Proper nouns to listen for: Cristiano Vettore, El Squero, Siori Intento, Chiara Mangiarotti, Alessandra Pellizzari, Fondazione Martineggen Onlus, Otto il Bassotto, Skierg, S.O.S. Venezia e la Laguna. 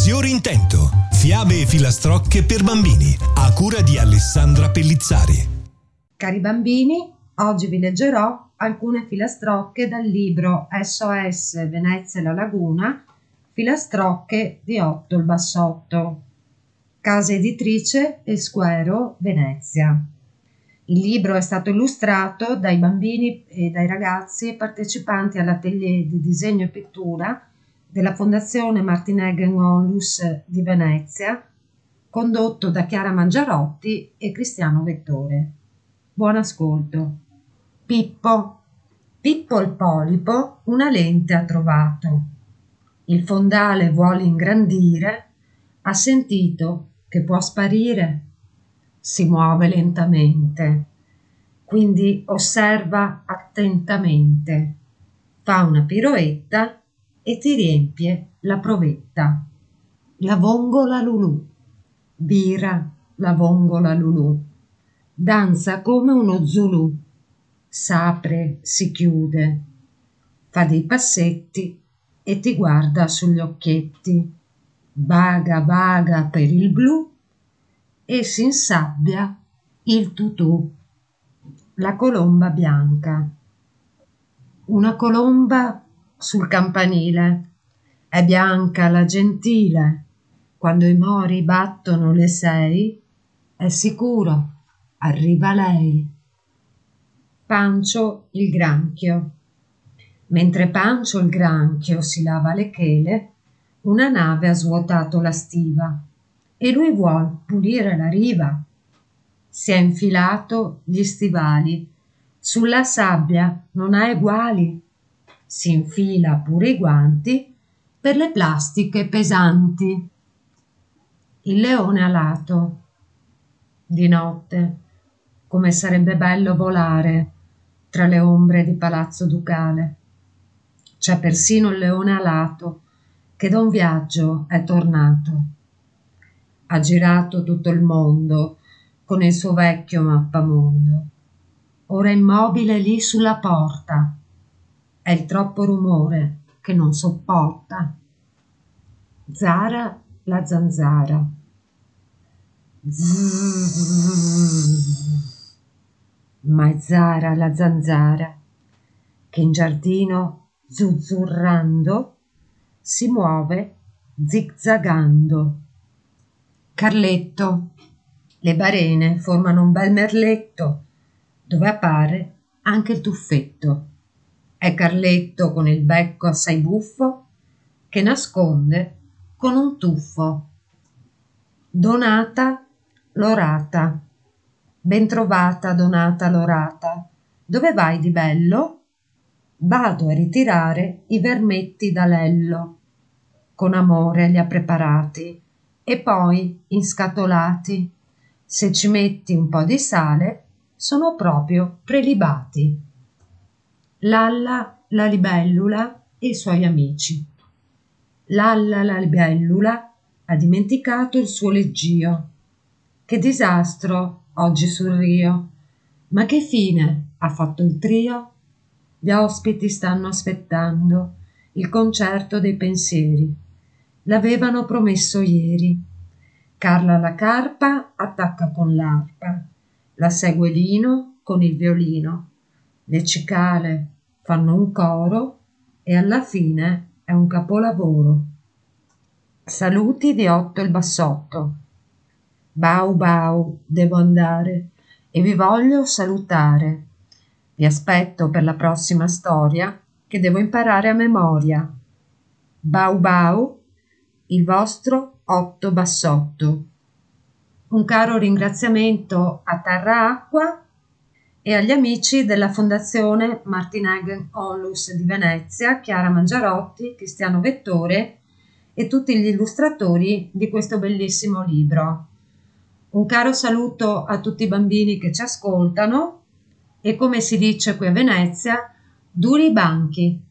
Siori Intento, fiabe e filastrocche per bambini, a cura di Alessandra Pellizzari. Cari bambini, oggi vi leggerò alcune filastrocche dal libro S.O.S. Venezia e la Laguna, filastrocche di Otto il Bassotto, casa editrice El Squero, Venezia. Il libro è stato illustrato dai bambini e dai ragazzi partecipanti all'atelier di disegno e pittura della Fondazione Martineggen Onlus di Venezia, condotto da Chiara Mangiarotti e Cristiano Vettore. Buon ascolto. Pippo. Pippo il polipo una lente ha trovato. Il fondale vuole ingrandire, ha sentito che può sparire. Si muove lentamente, quindi osserva attentamente, fa una piroetta e ti riempie la provetta. La vongola Lulù, vira la vongola Lulù, danza come uno zulù, s'apre, si chiude, fa dei passetti e ti guarda sugli occhietti, vaga per il blu e si insabbia il tutù. La colomba bianca. Una colomba sul campanile, è bianca la gentile, quando i mori battono le 6, è sicuro, arriva lei. Pancio il granchio. Mentre Pancio il granchio si lava le chele, una nave ha svuotato la stiva e lui vuol pulire la riva. Si è infilato gli stivali, sulla sabbia non ha eguali, si infila pure i guanti per le plastiche pesanti. Il leone alato. Di notte, come sarebbe bello volare tra le ombre di Palazzo Ducale. C'è persino il leone alato che da un viaggio è tornato. Ha girato tutto il mondo con il suo vecchio mappamondo. Ora immobile lì sulla porta, è il troppo rumore che non sopporta. Zara la zanzara. Zzz. Ma è Zara la zanzara che in giardino zuzzurrando si muove zigzagando. Carletto. Le barene formano un bel merletto, dove appare anche il tuffetto. È Carletto con il becco assai buffo, che nasconde con un tuffo. Donata l'orata. Bentrovata Donata l'orata. Dove vai di bello? Vado a ritirare i vermetti d'Alello. Con amore li ha preparati e poi inscatolati, se ci metti un po' di sale, sono proprio prelibati. Lalla la libellula e i suoi amici. Lalla la libellula ha dimenticato il suo leggio. Che disastro oggi sul Rio, ma che fine ha fatto il trio? Gli ospiti stanno aspettando il concerto dei pensieri. L'avevano promesso ieri. Carla la carpa attacca con l'arpa, la segue Lino con il violino, le cicale fanno un coro e alla fine è un capolavoro. Saluti di Otto il Bassotto. Bau bau, devo andare e vi voglio salutare. Vi aspetto per la prossima storia che devo imparare a memoria. Bau bau. Il vostro Otto Bassotto. Un caro ringraziamento a Terra Acqua e agli amici della Fondazione Martineggen Onlus di Venezia, Chiara Mangiarotti, Cristiano Vettore e tutti gli illustratori di questo bellissimo libro. Un caro saluto a tutti i bambini che ci ascoltano e, come si dice qui a Venezia, duri i banchi.